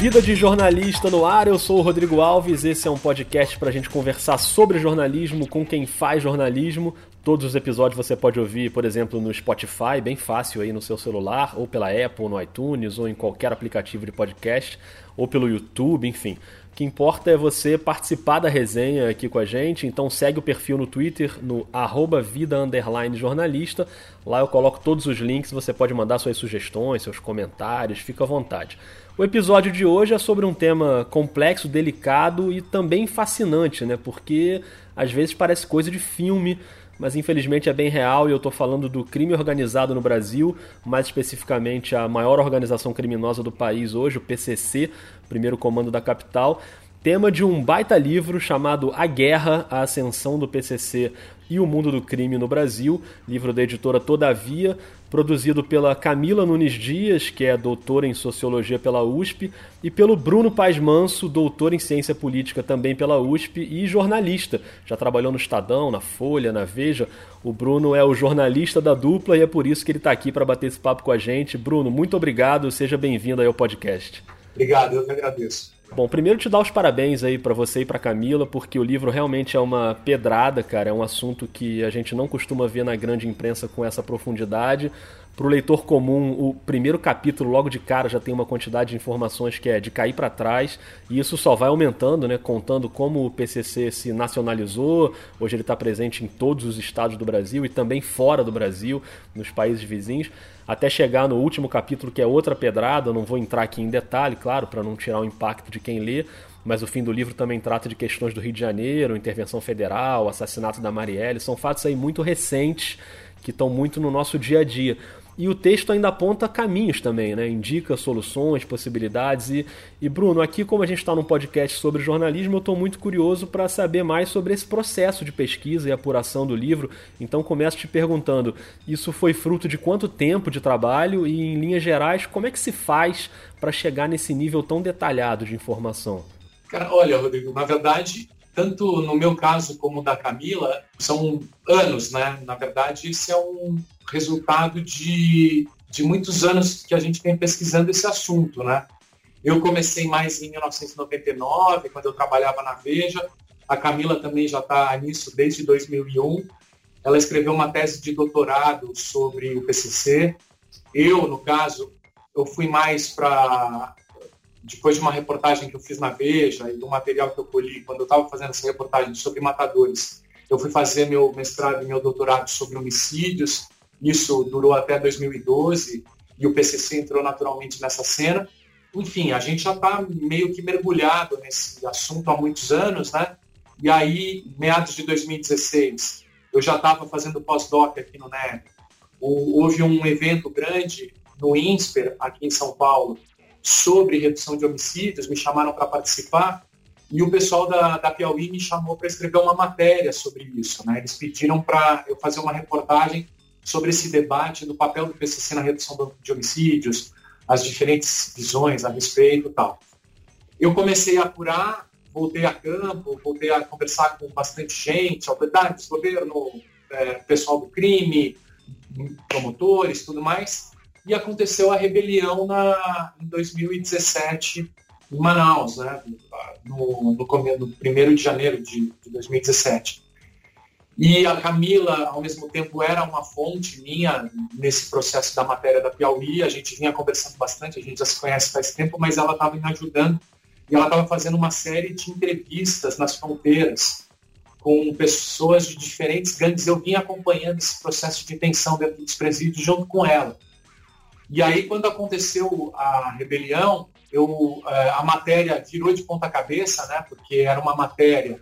Vida de Jornalista no ar, eu sou o Rodrigo Alves, esse é um podcast para a gente conversar sobre jornalismo com quem faz jornalismo. Todos os episódios você pode ouvir, por exemplo, no Spotify, bem fácil aí no seu celular, ou pela Apple, no iTunes, ou em qualquer aplicativo de podcast, ou pelo YouTube, enfim. O que importa é você participar da resenha aqui com a gente, então segue o perfil no Twitter, no @vida_jornalista, lá eu coloco todos os links, você pode mandar suas sugestões, seus comentários, fica à vontade. O episódio de hoje é sobre um tema complexo, delicado e também fascinante, né? Porque às vezes parece coisa de filme, mas infelizmente é bem real e eu estou falando do crime organizado no Brasil, mais especificamente a maior organização criminosa do país hoje, o PCC, Primeiro Comando da Capital, tema de um baita livro chamado A Guerra, a Ascensão do PCC e o Mundo do Crime no Brasil, livro da editora Todavia, produzido pela Camila Nunes Dias, que é doutora em Sociologia pela USP, e pelo Bruno Paes Manso, doutor em Ciência Política também pela USP e jornalista. Já trabalhou no Estadão, na Folha, na Veja. O Bruno é o jornalista da dupla e é por isso que ele está aqui para bater esse papo com a gente. Bruno, muito obrigado, seja bem-vindo aí ao podcast. Obrigado, eu que agradeço. Bom, primeiro te dar os parabéns aí pra você e pra Camila, porque o livro realmente é uma pedrada, cara, é um assunto que a gente não costuma ver na grande imprensa com essa profundidade. Pro leitor comum, o primeiro capítulo, logo de cara, já tem uma quantidade de informações que é de cair para trás, e isso só vai aumentando, né, contando como o PCC se nacionalizou, hoje ele está presente em todos os estados do Brasil e também fora do Brasil, nos países vizinhos, até chegar no último capítulo, que é outra pedrada. Eu não vou entrar aqui em detalhe, claro, para não tirar o impacto de quem lê, mas o fim do livro também trata de questões do Rio de Janeiro, intervenção federal, assassinato da Marielle, são fatos aí muito recentes, que estão muito no nosso dia a dia. E o texto ainda aponta caminhos também, né? Indica soluções, possibilidades. E Bruno, aqui como a gente está num podcast sobre jornalismo, eu estou muito curioso para saber mais sobre esse processo de pesquisa e apuração do livro. Então começo te perguntando, isso foi fruto de quanto tempo de trabalho e, em linhas gerais, como é que se faz para chegar nesse nível tão detalhado de informação? Cara, olha, Rodrigo, na verdade, tanto no meu caso como da Camila, são anos, né? Na verdade, isso é um resultado de muitos anos que a gente vem pesquisando esse assunto, né? Eu comecei mais em 1999, quando eu trabalhava na Veja. A Camila também já está nisso desde 2001. Ela escreveu uma tese de doutorado sobre o PCC. Eu, no caso, eu fui mais para... Depois de uma reportagem que eu fiz na Veja e do material que eu colhi, quando eu estava fazendo essa reportagem sobre matadores, eu fui fazer meu mestrado e meu doutorado sobre homicídios. Isso durou até 2012 e o PCC entrou naturalmente nessa cena. Enfim, a gente já está meio que mergulhado nesse assunto há muitos anos, né? E aí, meados de 2016, eu já estava fazendo pós-doc aqui no NEB. Houve um evento grande no INSPER, aqui em São Paulo, sobre redução de homicídios, me chamaram para participar, e o pessoal da Piauí me chamou para escrever uma matéria sobre isso, né? Eles pediram para eu fazer uma reportagem sobre esse debate do papel do PCC na redução de homicídios, as diferentes visões a respeito e tal. Eu comecei a apurar, voltei a campo, voltei a conversar com bastante gente, autoridades, governo, pessoal do crime, promotores, tudo mais, e aconteceu a rebelião em 2017 em Manaus, né? no 1º de janeiro de 2017. E a Camila, ao mesmo tempo, era uma fonte minha nesse processo da matéria da Piauí. A gente vinha conversando bastante, a gente já se conhece faz tempo, mas ela estava me ajudando e ela estava fazendo uma série de entrevistas nas fronteiras com pessoas de diferentes gangues. Eu vinha acompanhando esse processo de tensão dentro dos presídios junto com ela. E aí, quando aconteceu a rebelião, a matéria virou de ponta cabeça, né? Porque era uma matéria...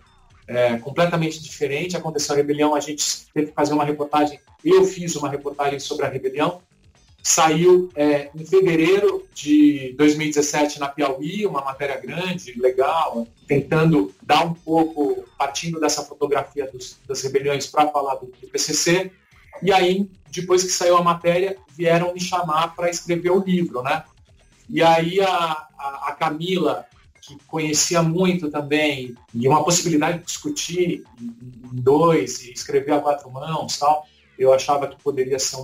completamente diferente. Aconteceu a rebelião, a gente teve que fazer uma reportagem, eu fiz uma reportagem sobre a rebelião, saiu em fevereiro de 2017 na Piauí, uma matéria grande, legal, tentando dar um pouco, partindo dessa fotografia das rebeliões para falar do PCC, e aí, depois que saiu a matéria, vieram me chamar para escrever o livro, né? E aí a Camila, que conhecia muito também, e uma possibilidade de discutir em dois, e escrever a quatro mãos, tal, eu achava que poderia ser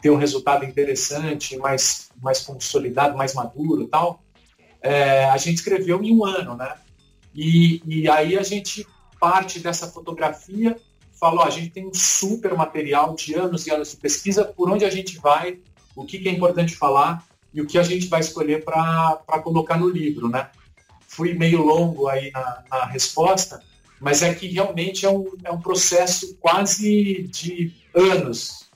ter um resultado interessante, mais consolidado, mais maduro, tal. a gente escreveu em um ano, né? E aí a gente parte dessa fotografia, falou, a gente tem um super material de anos e anos de pesquisa, por onde a gente vai, o que é importante falar e o que a gente vai escolher para colocar no livro, né? Fui meio longo aí na resposta, mas é que realmente é um processo quase de anos,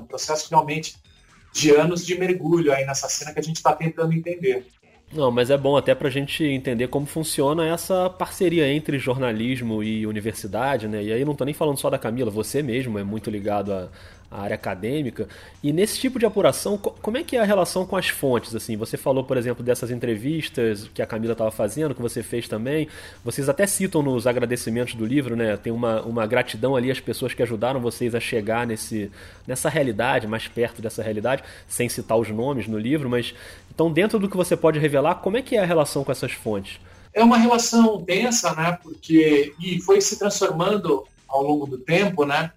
um processo realmente de anos de mergulho aí nessa cena que a gente está tentando entender. Não, mas é bom até para a gente entender como funciona essa parceria entre jornalismo e universidade, né? E aí não estou nem falando só da Camila, você mesmo é muito ligado à área acadêmica. E nesse tipo de apuração, como é que é a relação com as fontes? Assim, você falou, por exemplo, dessas entrevistas que a Camila estava fazendo, que você fez também. Vocês até citam nos agradecimentos do livro, né? Tem uma gratidão ali às pessoas que ajudaram vocês a chegar nessa realidade, mais perto dessa realidade, sem citar os nomes no livro, mas então dentro do que você pode revelar, como é que é a relação com essas fontes? É uma relação densa, né? Porque foi se transformando ao longo do tempo, né?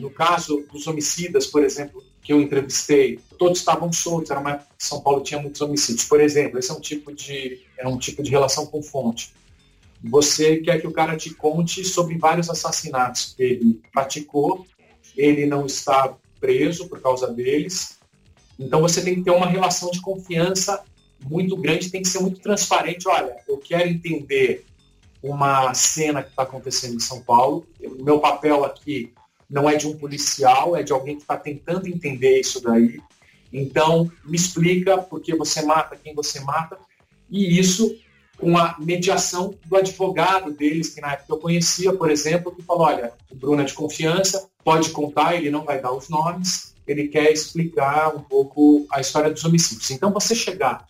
No caso dos homicidas, por exemplo, que eu entrevistei, todos estavam soltos, era uma época que São Paulo tinha muitos homicídios, por exemplo. Esse é um tipo de relação com fonte. Você quer que o cara te conte sobre vários assassinatos que ele praticou, ele não está preso por causa deles, então você tem que ter uma relação de confiança muito grande, tem que ser muito transparente. Olha, eu quero entender uma cena que está acontecendo em São Paulo. O meu papel aqui não é de um policial, é de alguém que está tentando entender isso daí. Então, me explica por que você mata, quem você mata. E isso com a mediação do advogado deles, que na época eu conhecia, por exemplo, que falou, olha, o Bruno é de confiança, pode contar, ele não vai dar os nomes, ele quer explicar um pouco a história dos homicídios. Então, você chegar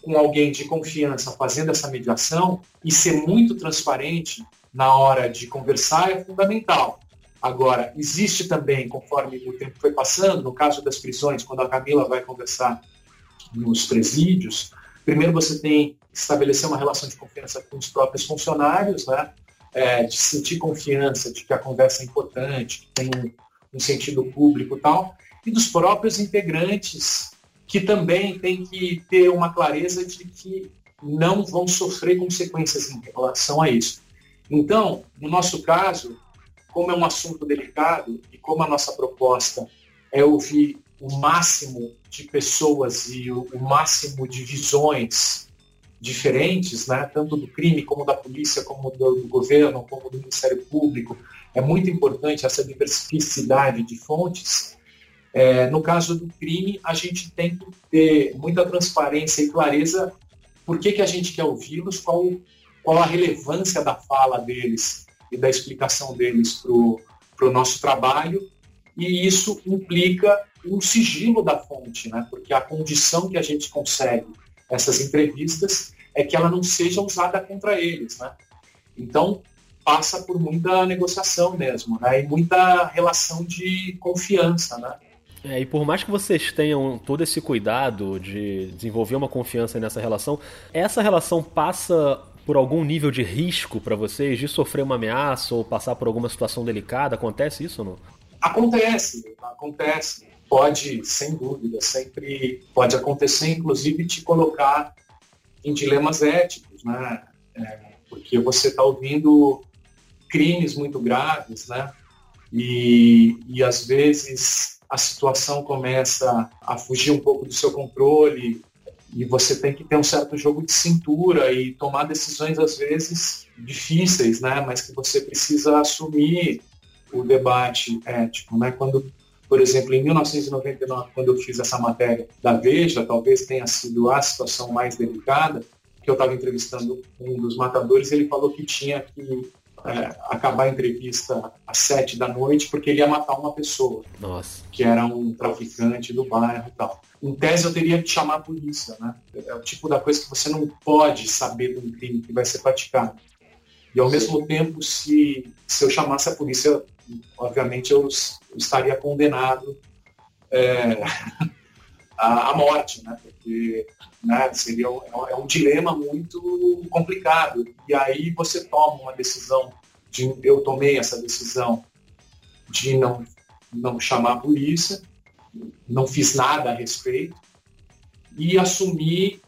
com alguém de confiança fazendo essa mediação e ser muito transparente na hora de conversar é fundamental. Agora, existe também, conforme o tempo foi passando, no caso das prisões, quando a Camila vai conversar nos presídios, primeiro você tem que estabelecer uma relação de confiança com os próprios funcionários, né? De sentir confiança, de que a conversa é importante, que tem um sentido público e tal, e dos próprios integrantes, que também tem que ter uma clareza de que não vão sofrer consequências em relação a isso. Então, no nosso caso, como é um assunto delicado e como a nossa proposta é ouvir o máximo de pessoas e o máximo de visões diferentes, né, tanto do crime como da polícia, como do governo, como do Ministério Público, é muito importante essa diversidade de fontes. No caso do crime, a gente tem que ter muita transparência e clareza por que a gente quer ouvi-los, qual a relevância da fala deles e da explicação deles para o nosso trabalho, e isso implica um sigilo da fonte, né? Porque a condição que a gente consegue essas entrevistas é que ela não seja usada contra eles, né? Então, passa por muita negociação mesmo, né? E muita relação de confiança, né? E por mais que vocês tenham todo esse cuidado de desenvolver uma confiança nessa relação, essa relação passa por algum nível de risco para vocês de sofrer uma ameaça ou passar por alguma situação delicada? Acontece isso ou não? Acontece. Pode, sem dúvida, sempre pode acontecer, inclusive te colocar em dilemas éticos, né? Porque você está ouvindo crimes muito graves, né? E às vezes a situação começa a fugir um pouco do seu controle e você tem que ter um certo jogo de cintura e tomar decisões, às vezes, difíceis, né? Mas que você precisa assumir o debate ético, né? Quando, por exemplo, em 1999, quando eu fiz essa matéria da Veja, talvez tenha sido a situação mais delicada, que eu estava entrevistando um dos matadores, ele falou que tinha que acabar a entrevista às 7 da noite, porque ele ia matar uma pessoa. Nossa. Que era um traficante do bairro e tal. Em tese, eu teria que chamar a polícia, né? É o tipo da coisa que você não pode saber do crime que vai ser praticado. E, ao mesmo tempo, se eu chamasse a polícia, obviamente, eu estaria condenado à morte, né? Porque, né, seria um dilema muito complicado. E aí você toma uma decisão, eu tomei essa decisão de não chamar a polícia, não fiz nada a respeito, e assumi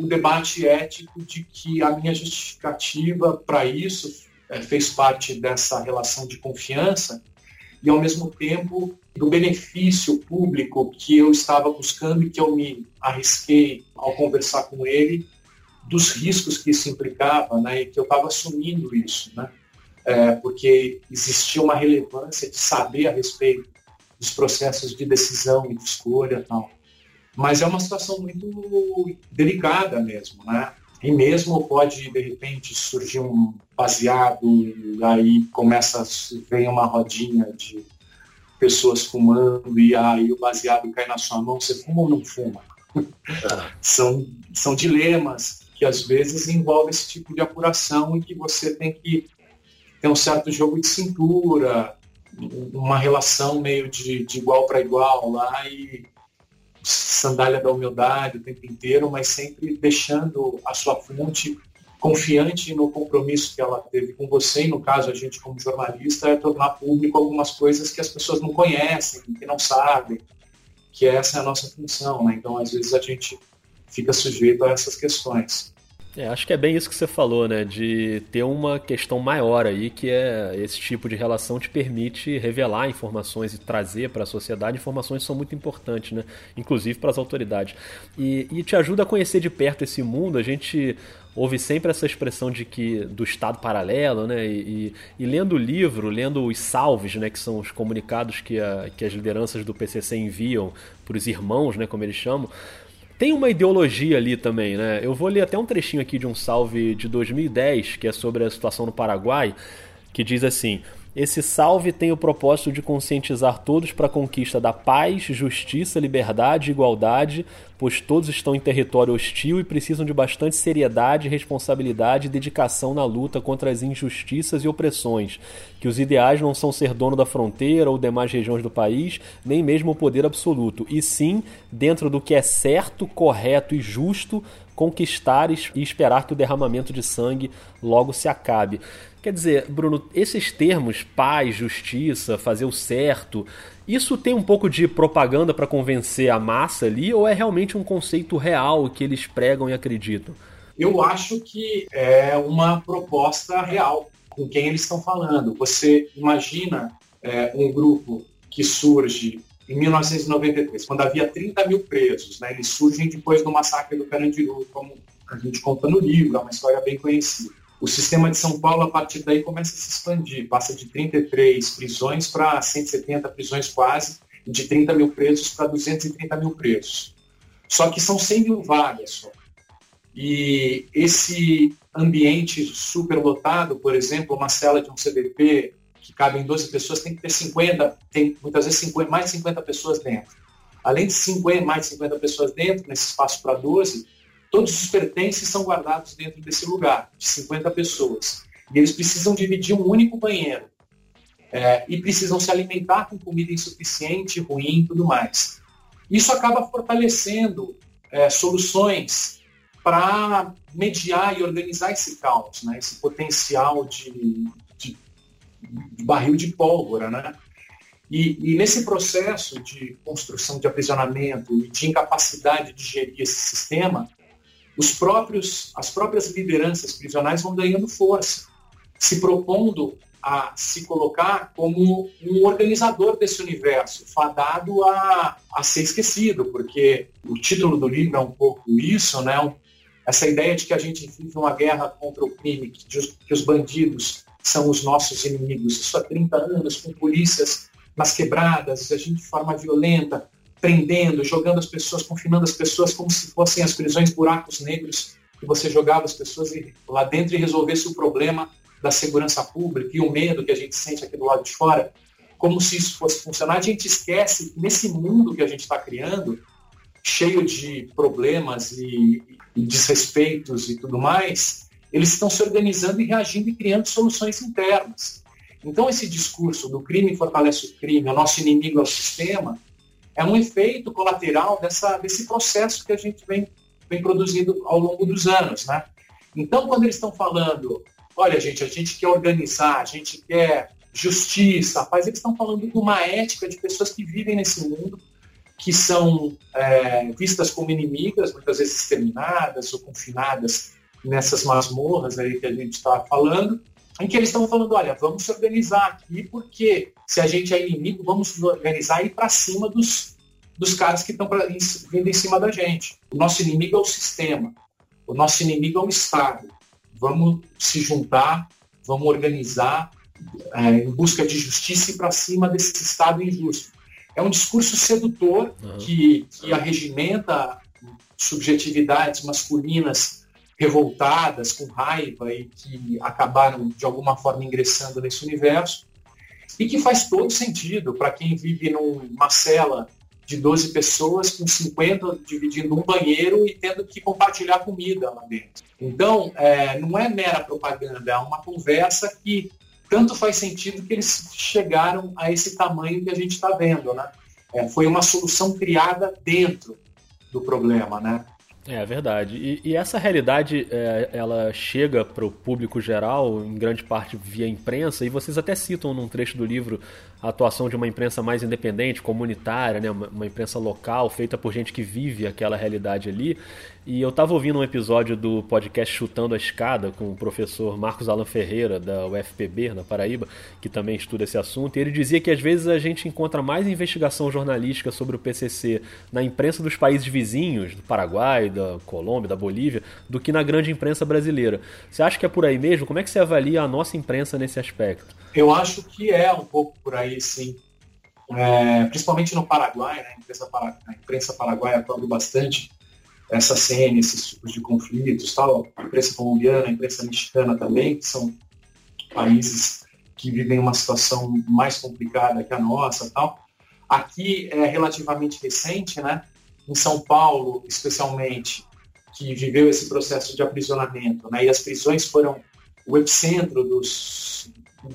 um debate ético de que a minha justificativa para isso fez parte dessa relação de confiança e, ao mesmo tempo, do benefício público que eu estava buscando e que eu me arrisquei ao conversar com ele, dos riscos que isso implicava, né, e que eu estava assumindo isso, né, porque existia uma relevância de saber a respeito dos processos de decisão e de escolha e tal. Mas é uma situação muito delicada mesmo, né? E mesmo pode, de repente, surgir um baseado, e aí começa, vem uma rodinha de pessoas fumando, e aí o baseado cai na sua mão, você fuma ou não fuma? São dilemas que, às vezes, envolvem esse tipo de apuração em que você tem que ter um certo jogo de cintura, uma relação meio de igual para igual lá e sandália da humildade o tempo inteiro, mas sempre deixando a sua fonte confiante no compromisso que ela teve com você, e no caso a gente como jornalista é tornar público algumas coisas que as pessoas não conhecem, que não sabem, que essa é a nossa função, né? Então às vezes a gente fica sujeito a essas questões. Acho que é bem isso que você falou, né? De ter uma questão maior aí, que é esse tipo de relação te permite revelar informações e trazer para a sociedade informações que são muito importantes, né? Inclusive para as autoridades. E te ajuda a conhecer de perto esse mundo. A gente houve sempre essa expressão de que, do Estado paralelo, né? E lendo o livro, lendo os salves, né? Que são os comunicados que as lideranças do PCC enviam para os irmãos, né? Como eles chamam. Tem uma ideologia ali também, né? Eu vou ler até um trechinho aqui de um salve de 2010, que é sobre a situação no Paraguai, que diz assim: esse salve tem o propósito de conscientizar todos para a conquista da paz, justiça, liberdade e igualdade, pois todos estão em território hostil e precisam de bastante seriedade, responsabilidade e dedicação na luta contra as injustiças e opressões, que os ideais não são ser dono da fronteira ou demais regiões do país, nem mesmo o poder absoluto, e sim, dentro do que é certo, correto e justo, conquistar e esperar que o derramamento de sangue logo se acabe. Quer dizer, Bruno, esses termos, paz, justiça, fazer o certo, isso tem um pouco de propaganda para convencer a massa ali, ou é realmente um conceito real que eles pregam e acreditam? Eu acho que é uma proposta real com quem eles estão falando. Você imagina um grupo que surge em 1993, quando havia 30 mil presos, né? Eles surgem depois do massacre do Carandiru, como a gente conta no livro, é uma história bem conhecida. O sistema de São Paulo, a partir daí, começa a se expandir. Passa de 33 prisões para 170 prisões quase, e de 30 mil presos para 230 mil presos. Só que são 100 mil vagas só. E esse ambiente superlotado, por exemplo, uma cela de um CDP que cabem 12 pessoas, tem que ter 50, tem muitas vezes 50, mais de 50 pessoas dentro. Além de 50, mais de 50 pessoas dentro, nesse espaço para 12, todos os pertences são guardados dentro desse lugar, de 50 pessoas. E eles precisam dividir um único banheiro. E precisam se alimentar com comida insuficiente, ruim e tudo mais. Isso acaba fortalecendo soluções para mediar e organizar esse caos, né? Esse potencial de barril de pólvora, né? E nesse processo de construção de aprisionamento e de incapacidade de gerir esse sistema, as próprias lideranças prisionais vão ganhando força, se propondo a se colocar como um organizador desse universo, fadado a ser esquecido, porque o título do livro é um pouco isso, né? Essa ideia de que a gente vive uma guerra contra o crime, que os bandidos são os nossos inimigos. Isso há 30 anos, com polícias nas quebradas, a gente de forma violenta, prendendo, jogando as pessoas, confinando as pessoas como se fossem as prisões buracos negros, que você jogava as pessoas lá dentro e resolvesse o problema da segurança pública e o medo que a gente sente aqui do lado de fora, como se isso fosse funcionar. A gente esquece que nesse mundo que a gente está criando, cheio de problemas e desrespeitos e tudo mais, eles estão se organizando e reagindo e criando soluções internas. Então esse discurso do crime fortalece o crime, o nosso inimigo é o sistema, é um efeito colateral desse processo que a gente vem produzindo ao longo dos anos, né? Então quando eles estão falando, olha gente, a gente quer organizar, a gente quer justiça, paz, eles estão falando de uma ética de pessoas que vivem nesse mundo, que são vistas como inimigas, muitas vezes exterminadas ou confinadas nessas masmorras aí que a gente está falando, em que eles estão falando, olha, vamos se organizar aqui, porque se a gente é inimigo, vamos nos organizar e ir para cima dos caras que estão vindo em cima da gente. O nosso inimigo é o sistema, o nosso inimigo é o Estado. Vamos se juntar, vamos organizar em busca de justiça e para cima desse Estado injusto. É um discurso sedutor que arregimenta subjetividades masculinas revoltadas, com raiva, e que acabaram, de alguma forma, ingressando nesse universo, e que faz todo sentido para quem vive numa cela de 12 pessoas, com 50 dividindo um banheiro e tendo que compartilhar comida lá dentro. Então, não é mera propaganda, é uma conversa que tanto faz sentido que eles chegaram a esse tamanho que a gente está vendo, né? Foi uma solução criada dentro do problema, né? É verdade. E essa realidade, ela chega para o público geral, em grande parte via imprensa, e vocês até citam num trecho do livro a atuação de uma imprensa mais independente, comunitária, né? Uma imprensa local, feita por gente que vive aquela realidade ali. E eu estava ouvindo um episódio do podcast Chutando a Escada, com o professor Marcos Alan Ferreira, da UFPB, na Paraíba, que também estuda esse assunto, e ele dizia que às vezes a gente encontra mais investigação jornalística sobre o PCC na imprensa dos países vizinhos, do Paraguai, da Colômbia, da Bolívia, do que na grande imprensa brasileira. Você acha que é por aí mesmo? Como é que você avalia a nossa imprensa nesse aspecto? Eu acho que é um pouco por aí, sim. Principalmente no Paraguai, né? A imprensa paraguaia cobre bastante essa cena, esses tipos de conflitos, tal. A imprensa colombiana, a imprensa mexicana também, que são países que vivem uma situação mais complicada que a nossa, tal. Aqui é relativamente recente, né? Em São Paulo, especialmente, que viveu esse processo de aprisionamento, né? E as prisões foram o epicentro do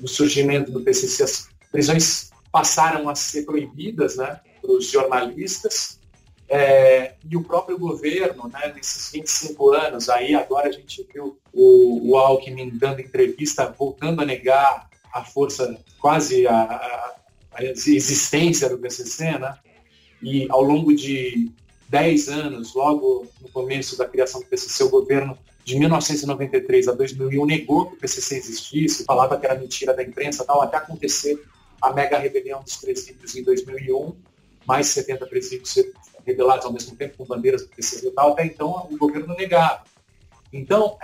surgimento do PCC. As prisões passaram a ser proibidas, né, para os jornalistas, e o próprio governo, né, nesses 25 anos, aí agora a gente viu o Alckmin dando entrevista, voltando a negar a força, quase a existência do PCC, né? E ao longo de 10 anos, logo no começo da criação do PCC, o governo de 1993 a 2001 negou que o PCC existisse, falava que era mentira da imprensa, tal, até acontecer a mega rebelião dos presídios em 2001, mais 70 presídios rebelados ao mesmo tempo com bandeiras do PCC e tal, até então o governo negava. Então,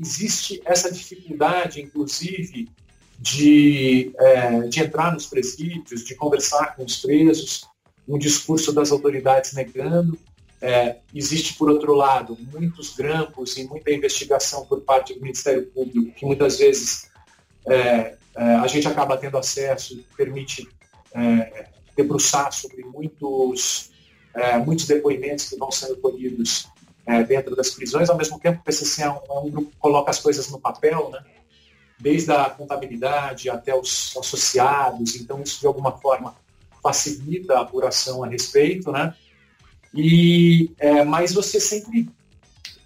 existe essa dificuldade, inclusive, de entrar nos presídios, de conversar com os presos, um discurso das autoridades negando. Existe, por outro lado, muitos grampos e muita investigação por parte do Ministério Público, que muitas vezes a gente acaba tendo acesso, permite debruçar sobre muitos depoimentos que vão sendo colhidos dentro das prisões. Ao mesmo tempo, o PCC é um grupo que coloca as coisas no papel, né? Desde a contabilidade até os associados, então isso, de alguma forma, facilita a apuração a respeito, né? E, mas você sempre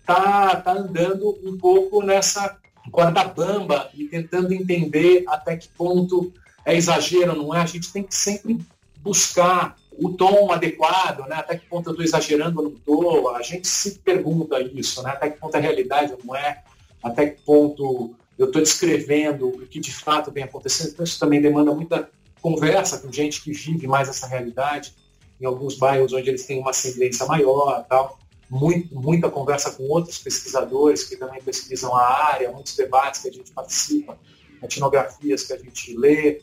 tá andando um pouco nessa corda bamba e tentando entender até que ponto é exagero, não é? A gente tem que sempre buscar o tom adequado, né? Até que ponto eu estou exagerando ou não estou? A gente se pergunta isso, né? Até que ponto é realidade ou não é? Até que ponto eu estou descrevendo o que de fato vem acontecendo? Então, isso também demanda muita conversa com gente que vive mais essa realidade, em alguns bairros onde eles têm uma ascendência maior, tal. Muita conversa com outros pesquisadores que também pesquisam a área, muitos debates que a gente participa, etnografias que a gente lê.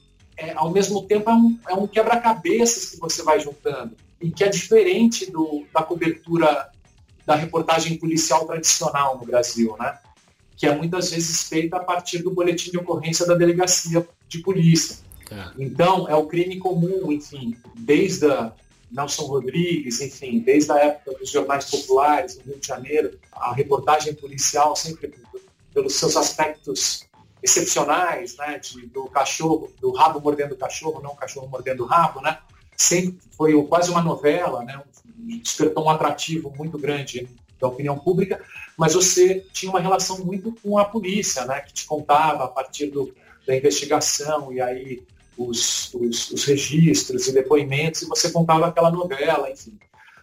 Ao mesmo tempo, é um quebra-cabeças que você vai juntando, e que é diferente da cobertura da reportagem policial tradicional no Brasil, né? Que é muitas vezes feita a partir do boletim de ocorrência da delegacia de polícia. Então, é o crime comum, enfim, desde a Nelson Rodrigues, enfim, desde a época dos jornais populares no Rio de Janeiro, a reportagem policial sempre pelos seus aspectos excepcionais, né, do cachorro, do rabo mordendo o cachorro, não o cachorro mordendo o rabo, né, sempre foi quase uma novela, né, despertou um atrativo muito grande da opinião pública, mas você tinha uma relação muito com a polícia, né, que te contava a partir da investigação, e aí os registros e depoimentos, e você contava aquela novela, enfim.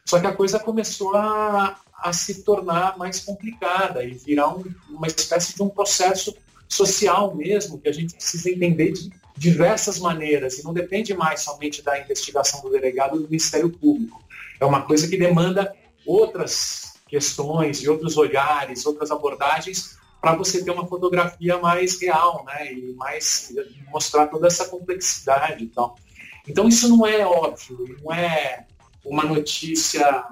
Só que a coisa começou a se tornar mais complicada e virar uma espécie de um processo social mesmo, que a gente precisa entender de diversas maneiras, e não depende mais somente da investigação do delegado do Ministério Público. É uma coisa que demanda outras questões e outros olhares, outras abordagens, para você ter uma fotografia mais real, né, e mais mostrar toda essa complexidade e tal. Então isso não é óbvio, não é uma notícia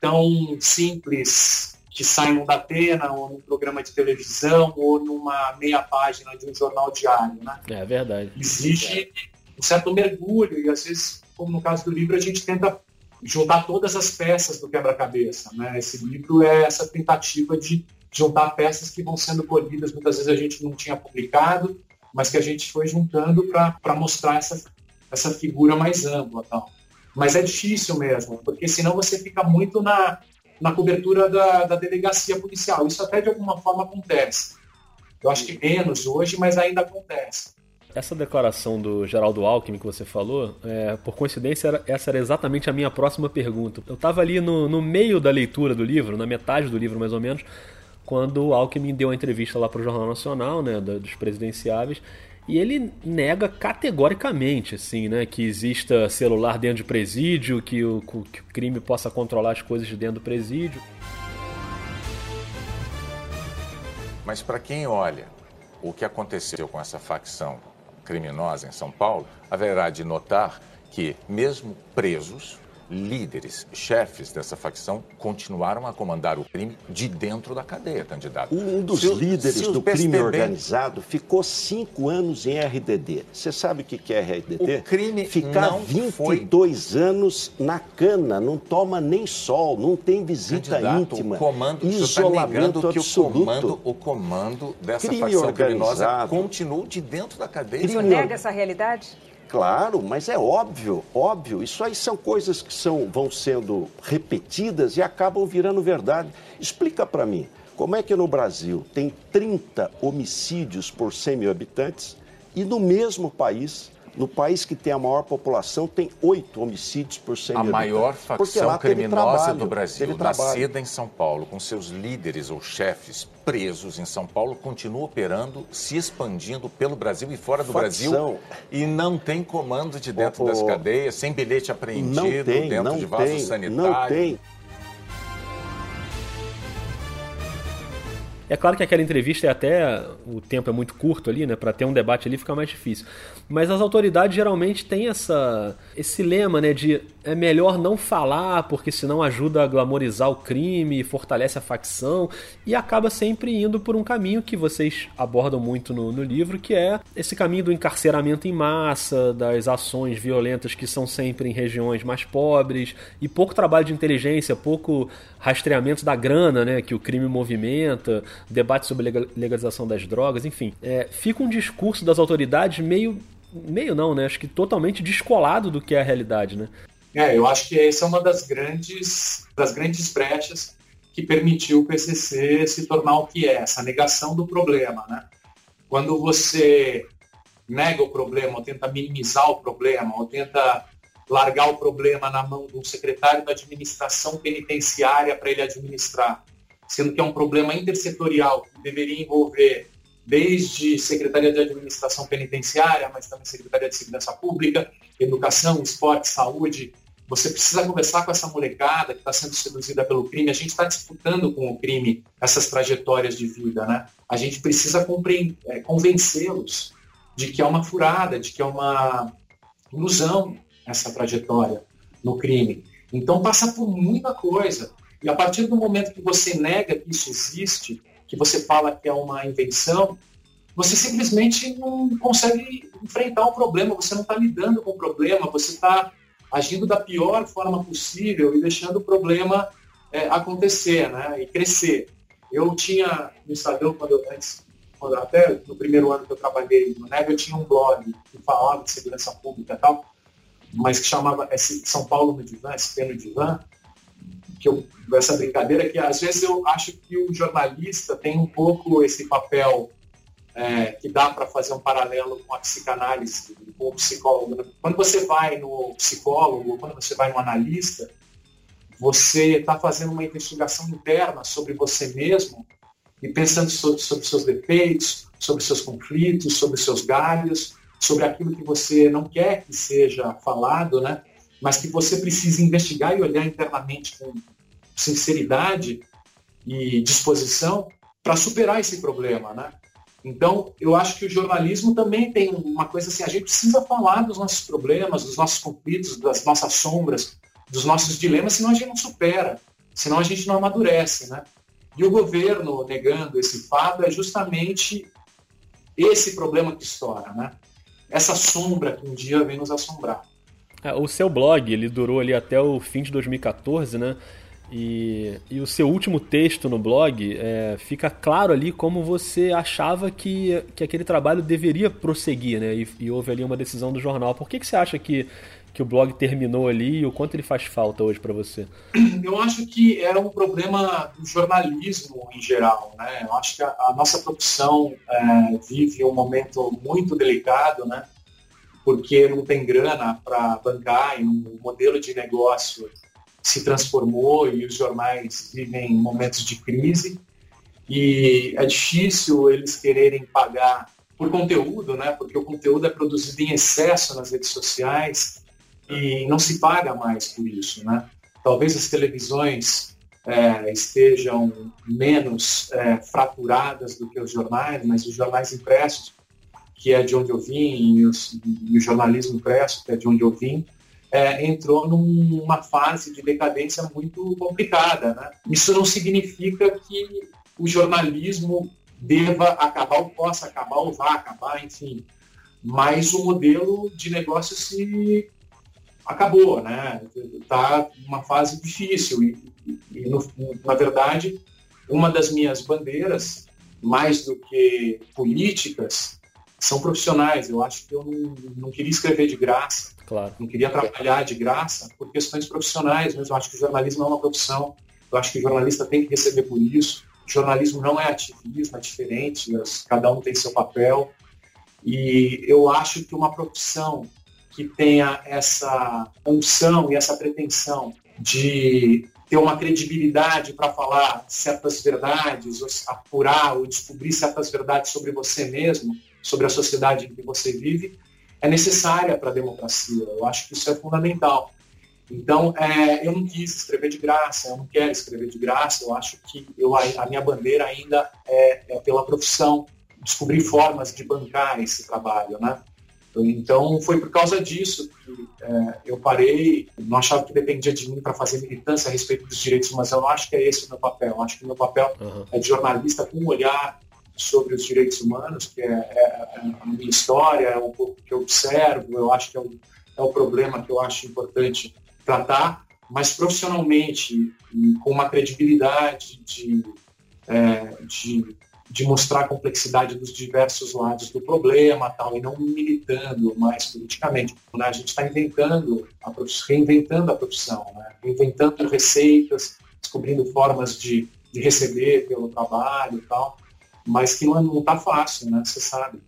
tão simples que sai num Datena, ou num programa de televisão, ou numa meia página de um jornal diário, né? É verdade. Exige um certo mergulho, e às vezes, como no caso do livro, a gente tenta juntar todas as peças do quebra-cabeça, né? Esse livro é essa tentativa de juntar peças que vão sendo colhidas, muitas vezes a gente não tinha publicado, mas que a gente foi juntando para mostrar essa figura mais ampla, tal. Mas é difícil mesmo, porque senão você fica muito na cobertura da delegacia policial. Isso até de alguma forma acontece. Eu acho que menos hoje, mas ainda acontece. Essa declaração do Geraldo Alckmin que você falou, por coincidência, essa era exatamente a minha próxima pergunta. Eu estava ali no meio da leitura do livro, na metade do livro mais ou menos, quando o Alckmin deu a entrevista lá para o Jornal Nacional, né, dos presidenciáveis, e ele nega categoricamente, assim, né, que exista celular dentro de presídio, que o crime possa controlar as coisas de dentro do presídio. Mas para quem olha o que aconteceu com essa facção criminosa em São Paulo, haverá de notar que, mesmo presos, líderes, chefes dessa facção continuaram a comandar o crime de dentro da cadeia, candidato. Um dos líderes do crime organizado ficou 5 anos em RDD. Você sabe o que é RDD? O crime ficar 22 anos na cana, não toma nem sol, não tem visita íntima, isolamento absoluto. O comando dessa facção criminosa continua de dentro da cadeia. Isso nega essa realidade? Claro, mas é óbvio. Isso aí são coisas que vão sendo repetidas e acabam virando verdade. Explica para mim, como é que no Brasil tem 30 homicídios por 100 mil habitantes e no mesmo país, no país que tem a maior população, tem 8 homicídios por 100 mil habitantes? A maior facção criminosa do Brasil, nascida em São Paulo, com seus líderes ou chefes presos em São Paulo, continua operando, se expandindo pelo Brasil e fora do Brasil, e não tem comando de dentro das cadeias, sem bilhete apreendido, dentro de vasos sanitários. Não tem. É claro que aquela entrevista o tempo é muito curto ali, né? Para ter um debate ali fica mais difícil. Mas as autoridades geralmente têm esse lema, né? De é melhor não falar, porque senão ajuda a glamorizar o crime, fortalece a facção, e acaba sempre indo por um caminho que vocês abordam muito no livro, que é esse caminho do encarceramento em massa, das ações violentas que são sempre em regiões mais pobres, e pouco trabalho de inteligência, pouco rastreamento da grana, né? Que o crime movimenta. Debate sobre legalização das drogas, enfim. Fica um discurso das autoridades meio não, né? Acho que totalmente descolado do que é a realidade, né? Eu acho que essa é uma das grandes brechas que permitiu o PCC se tornar o que é, essa negação do problema, né? Quando você nega o problema, ou tenta minimizar o problema, ou tenta largar o problema na mão de um secretário da administração penitenciária para ele administrar, sendo que é um problema intersetorial que deveria envolver desde Secretaria de Administração Penitenciária, mas também Secretaria de Segurança Pública, Educação, Esporte, Saúde. Você precisa conversar com essa molecada que está sendo seduzida pelo crime. A gente está disputando com o crime essas trajetórias de vida, né? A gente precisa convencê-los de que é uma furada, de que é uma ilusão essa trajetória no crime. Então passa por muita coisa. E a partir do momento que você nega que isso existe, que você fala que é uma invenção, você simplesmente não consegue enfrentar o problema, você não está lidando com o problema, você está agindo da pior forma possível e deixando o problema acontecer, né, e crescer. Eu tinha no Estadão, até no primeiro ano que eu trabalhei no NEB, eu tinha um blog que falava de segurança pública e tal, mas que chamava São Paulo no Divã, SP no Divã, essa brincadeira que às vezes eu acho que o jornalista tem um pouco esse papel que dá para fazer um paralelo com a psicanálise, com o psicólogo. Quando você vai no psicólogo, quando você vai no analista, você está fazendo uma investigação interna sobre você mesmo e pensando sobre seus defeitos, sobre seus conflitos, sobre seus galhos, sobre aquilo que você não quer que seja falado, né? Mas que você precisa investigar e olhar internamente com sinceridade e disposição para superar esse problema, né? Então, eu acho que o jornalismo também tem uma coisa assim, a gente precisa falar dos nossos problemas, dos nossos conflitos, das nossas sombras, dos nossos dilemas, senão a gente não supera, senão a gente não amadurece, né? E o governo negando esse fato é justamente esse problema que estoura, né? Essa sombra que um dia vem nos assombrar. O seu blog, ele durou ali até o fim de 2014, né? E o seu último texto no blog, fica claro ali como você achava que aquele trabalho deveria prosseguir, né? E houve ali uma decisão do jornal. Por que você acha que o blog terminou ali e o quanto ele faz falta hoje para você? Eu acho que era um problema do jornalismo em geral, né? Eu acho que a nossa profissão vive um momento muito delicado, né? Porque não tem grana para bancar e um modelo de negócio se transformou e os jornais vivem momentos de crise e é difícil eles quererem pagar por conteúdo, né? Porque o conteúdo é produzido em excesso nas redes sociais e não se paga mais por isso, né? Talvez as televisões estejam menos fraturadas do que os jornais, mas os jornais impressos, que é de onde eu vim, e o jornalismo impresso, que é de onde eu vim, entrou numa fase de decadência muito complicada, né? Isso não significa que o jornalismo deva acabar, ou possa acabar, ou vá acabar, enfim. Mas o modelo de negócio se acabou, né? Está uma fase difícil. Na verdade, uma das minhas bandeiras, mais do que políticas, são profissionais. Eu acho que eu não queria escrever de graça, claro. Não queria trabalhar de graça por questões profissionais mesmo. Eu acho que o jornalismo é uma profissão, eu acho que o jornalista tem que receber por isso. O jornalismo não é ativismo, é diferente, cada um tem seu papel. E eu acho que uma profissão que tenha essa função e essa pretensão de ter uma credibilidade para falar certas verdades, ou apurar ou descobrir certas verdades sobre você mesmo, sobre a sociedade em que você vive, é necessária para a democracia. Eu acho que isso é fundamental. Então, eu não quis escrever de graça, eu não quero escrever de graça, eu acho que a minha bandeira ainda é pela profissão, descobrir formas de bancar esse trabalho, né? Então, foi por causa disso que eu parei, não achava que dependia de mim para fazer militância a respeito dos direitos humanos. Eu não acho que é esse o meu papel, eu acho que o meu papel é de jornalista com um olhar sobre os direitos humanos, que é a minha história, é um pouco que eu observo, eu acho que é o problema que eu acho importante tratar, mas profissionalmente, e com uma credibilidade de mostrar a complexidade dos diversos lados do problema, tal, e não militando mais politicamente. A gente está reinventando a profissão, né? Inventando receitas, descobrindo formas de receber pelo trabalho e tal, mas que não está fácil, né? Você sabe.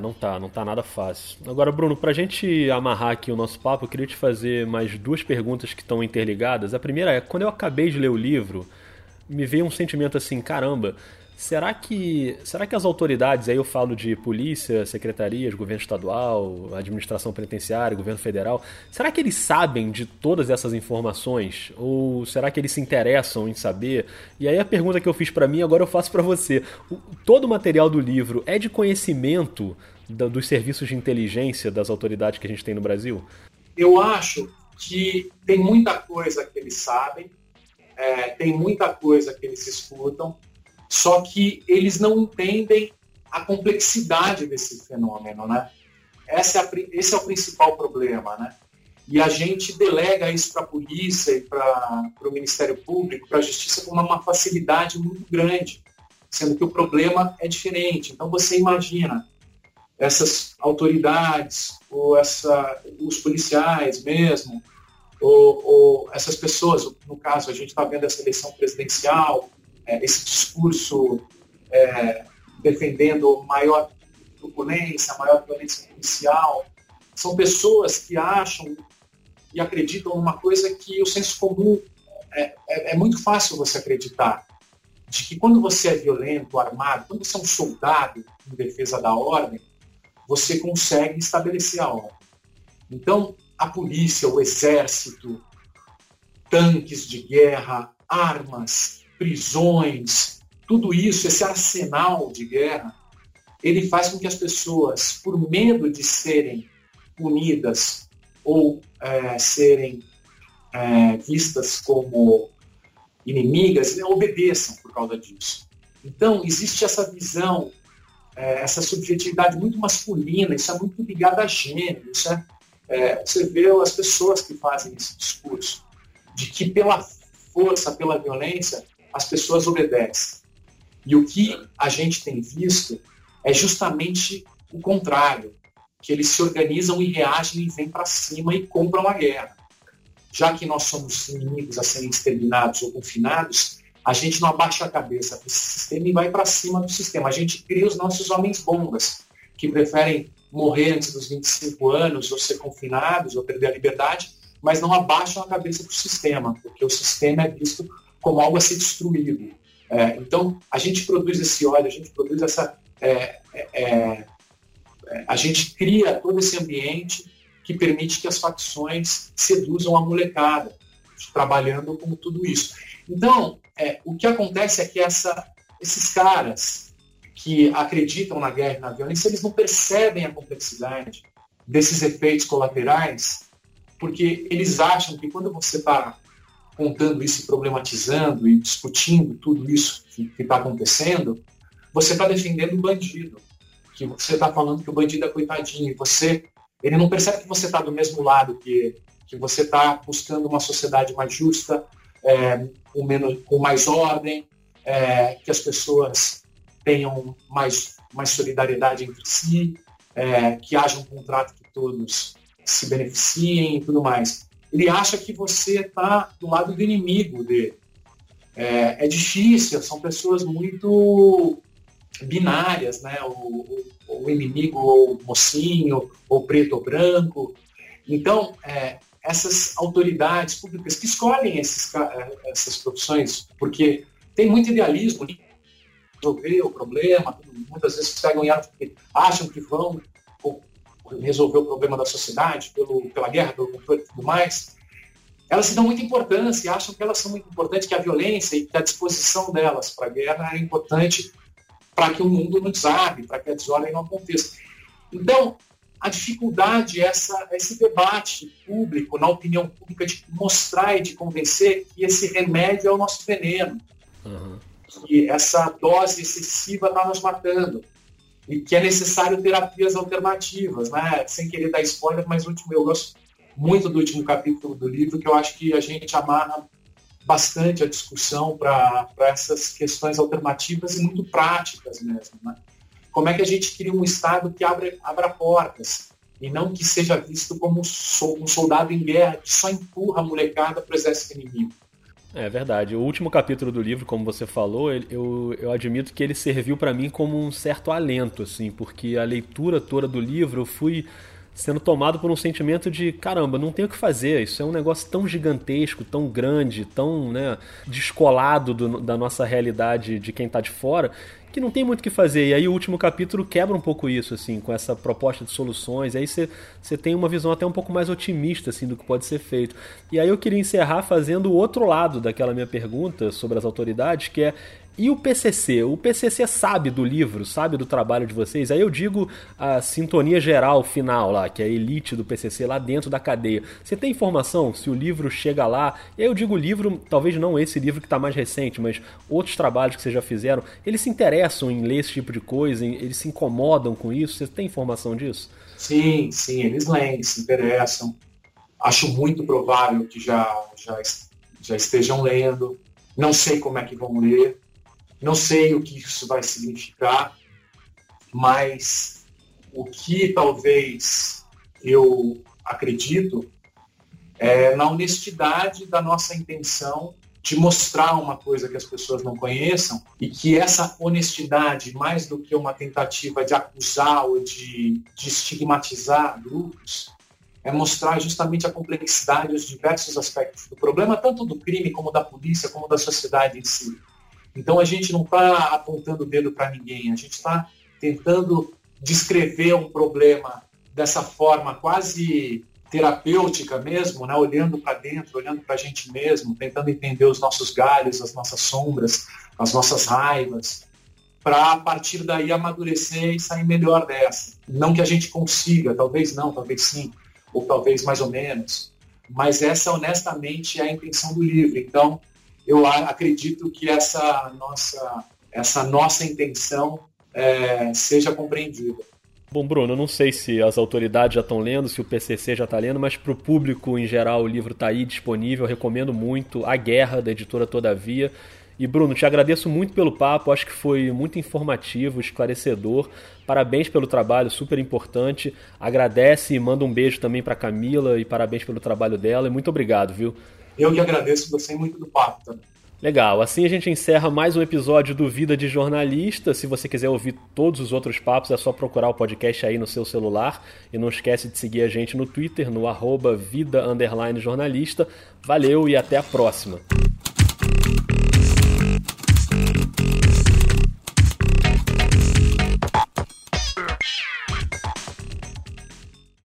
Não está nada fácil. Agora, Bruno, para a gente amarrar aqui o nosso papo, eu queria te fazer mais duas perguntas que estão interligadas. A primeira é, quando eu acabei de ler o livro, me veio um sentimento assim, caramba, será que as autoridades, aí eu falo de polícia, secretarias, governo estadual, administração penitenciária, governo federal, será que eles sabem de todas essas informações? Ou será que eles se interessam em saber? E aí a pergunta que eu fiz para mim, agora eu faço para você. Todo o material do livro é de conhecimento dos serviços de inteligência das autoridades que a gente tem no Brasil? Eu acho que tem muita coisa que eles sabem, tem muita coisa que eles escutam, só que eles não entendem a complexidade desse fenômeno, né? Esse é o principal problema, né? E a gente delega isso para a polícia e para o Ministério Público, para a Justiça, com uma facilidade muito grande, sendo que o problema é diferente. Então, você imagina essas autoridades, ou os policiais mesmo, ou essas pessoas, no caso, a gente está vendo essa eleição presidencial, esse discurso defendendo maior oponência, maior violência policial. São pessoas que acham e acreditam numa coisa que o senso comum é muito fácil você acreditar. De que quando você é violento, armado, quando você é um soldado em defesa da ordem, você consegue estabelecer a ordem. Então, a polícia, o exército, tanques de guerra, armas, prisões, tudo isso, esse arsenal de guerra, ele faz com que as pessoas, por medo de serem punidas ou serem vistas como inimigas, obedeçam por causa disso. Então, existe essa visão, essa subjetividade muito masculina, isso é muito ligado a gênero, isso você vê as pessoas que fazem esse discurso, de que pela força, pela violência, as pessoas obedecem. E o que a gente tem visto é justamente o contrário, que eles se organizam e reagem e vêm para cima e compram a guerra. Já que nós somos inimigos a serem exterminados ou confinados, a gente não abaixa a cabeça para esse sistema e vai para cima do sistema. A gente cria os nossos homens-bombas, que preferem morrer antes dos 25 anos, ou ser confinados, ou perder a liberdade, mas não abaixam a cabeça para o sistema, porque o sistema é visto como algo a ser destruído. Então, a gente produz esse ódio, a gente produz essa... a gente cria todo esse ambiente que permite que as facções seduzam a molecada, trabalhando com tudo isso. Então, o que acontece é que esses caras que acreditam na guerra e na violência, eles não percebem a complexidade desses efeitos colaterais, porque eles acham que quando você está contando isso, problematizando e discutindo tudo isso que está acontecendo, você está defendendo o bandido, que você está falando que o bandido é coitadinho, e você... Ele não percebe que você está do mesmo lado que ele, que você está buscando uma sociedade mais justa, com mais ordem, que as pessoas tenham mais solidariedade entre si, que haja um contrato que todos se beneficiem e tudo mais. Ele acha que você está do lado do inimigo dele. É difícil, são pessoas muito binárias, né? O inimigo ou mocinho, ou preto ou branco. Então, essas autoridades públicas que escolhem essas profissões, porque tem muito idealismo em resolver o problema, muitas vezes pegam e acham que vão resolver o problema da sociedade pela guerra, pelo conflito e tudo mais. Elas se dão muita importância, acham que elas são muito importantes, que a violência e que a disposição delas para a guerra é importante para que o mundo não desabe, para que a desordem não aconteça. Então, a dificuldade, esse debate público, na opinião pública, de mostrar e de convencer que esse remédio é o nosso veneno, que essa dose excessiva está nos matando, e que é necessário terapias alternativas, né? Sem querer dar spoiler, mas eu gosto muito do último capítulo do livro, que eu acho que a gente amarra bastante a discussão para essas questões alternativas e muito práticas mesmo, né? Como é que a gente cria um Estado que abra portas e não que seja visto como um soldado em guerra que só empurra a molecada para o exército inimigo. É verdade. O último capítulo do livro, como você falou, eu admito que ele serviu para mim como um certo alento, assim, porque a leitura toda do livro eu fui sendo tomado por um sentimento de, caramba, não tem o que fazer, isso é um negócio tão gigantesco, tão grande, tão descolado da nossa realidade de quem está de fora, que não tem muito o que fazer. E aí o último capítulo quebra um pouco isso, assim, com essa proposta de soluções, e aí você tem uma visão até um pouco mais otimista, assim, do que pode ser feito. E aí eu queria encerrar fazendo o outro lado daquela minha pergunta sobre as autoridades, que é, e o PCC? O PCC sabe do livro, sabe do trabalho de vocês? Aí eu digo a sintonia geral final lá, que é a elite do PCC lá dentro da cadeia. Você tem informação se o livro chega lá? E aí eu digo livro, talvez não esse livro que está mais recente, mas outros trabalhos que vocês já fizeram, eles se interessam em ler esse tipo de coisa? Eles se incomodam com isso? Você tem informação disso? Sim, eles leem, se interessam. Acho muito provável que já estejam lendo. Não sei como é que vão ler. Não sei o que isso vai significar, mas o que talvez eu acredito é na honestidade da nossa intenção te mostrar uma coisa que as pessoas não conheçam, e que essa honestidade, mais do que uma tentativa de acusar ou de estigmatizar grupos, é mostrar justamente a complexidade, os diversos aspectos do problema, tanto do crime, como da polícia, como da sociedade em si. Então, a gente não está apontando o dedo para ninguém, a gente está tentando descrever um problema dessa forma quase terapêutica mesmo, né? Olhando para dentro, olhando para a gente mesmo, tentando entender os nossos galhos, as nossas sombras, as nossas raivas, para a partir daí amadurecer e sair melhor dessa. Não que a gente consiga, talvez não, talvez sim, ou talvez mais ou menos, mas essa honestamente é a intenção do livro. Então, eu acredito que essa nossa intenção seja compreendida. Bom, Bruno, eu não sei se as autoridades já estão lendo, se o PCC já está lendo, mas para o público em geral o livro está aí disponível, eu recomendo muito, A Guerra, da editora Todavia. E, Bruno, te agradeço muito pelo papo, acho que foi muito informativo, esclarecedor. Parabéns pelo trabalho, super importante. Agradece e manda um beijo também para Camila e parabéns pelo trabalho dela. E muito obrigado, viu? Eu que agradeço, gostei muito do papo também. Legal, assim a gente encerra mais um episódio do Vida de Jornalista. Se você quiser ouvir todos os outros papos, é só procurar o podcast aí no seu celular. E não esquece de seguir a gente no Twitter, no @vida_jornalista. Valeu e até a próxima.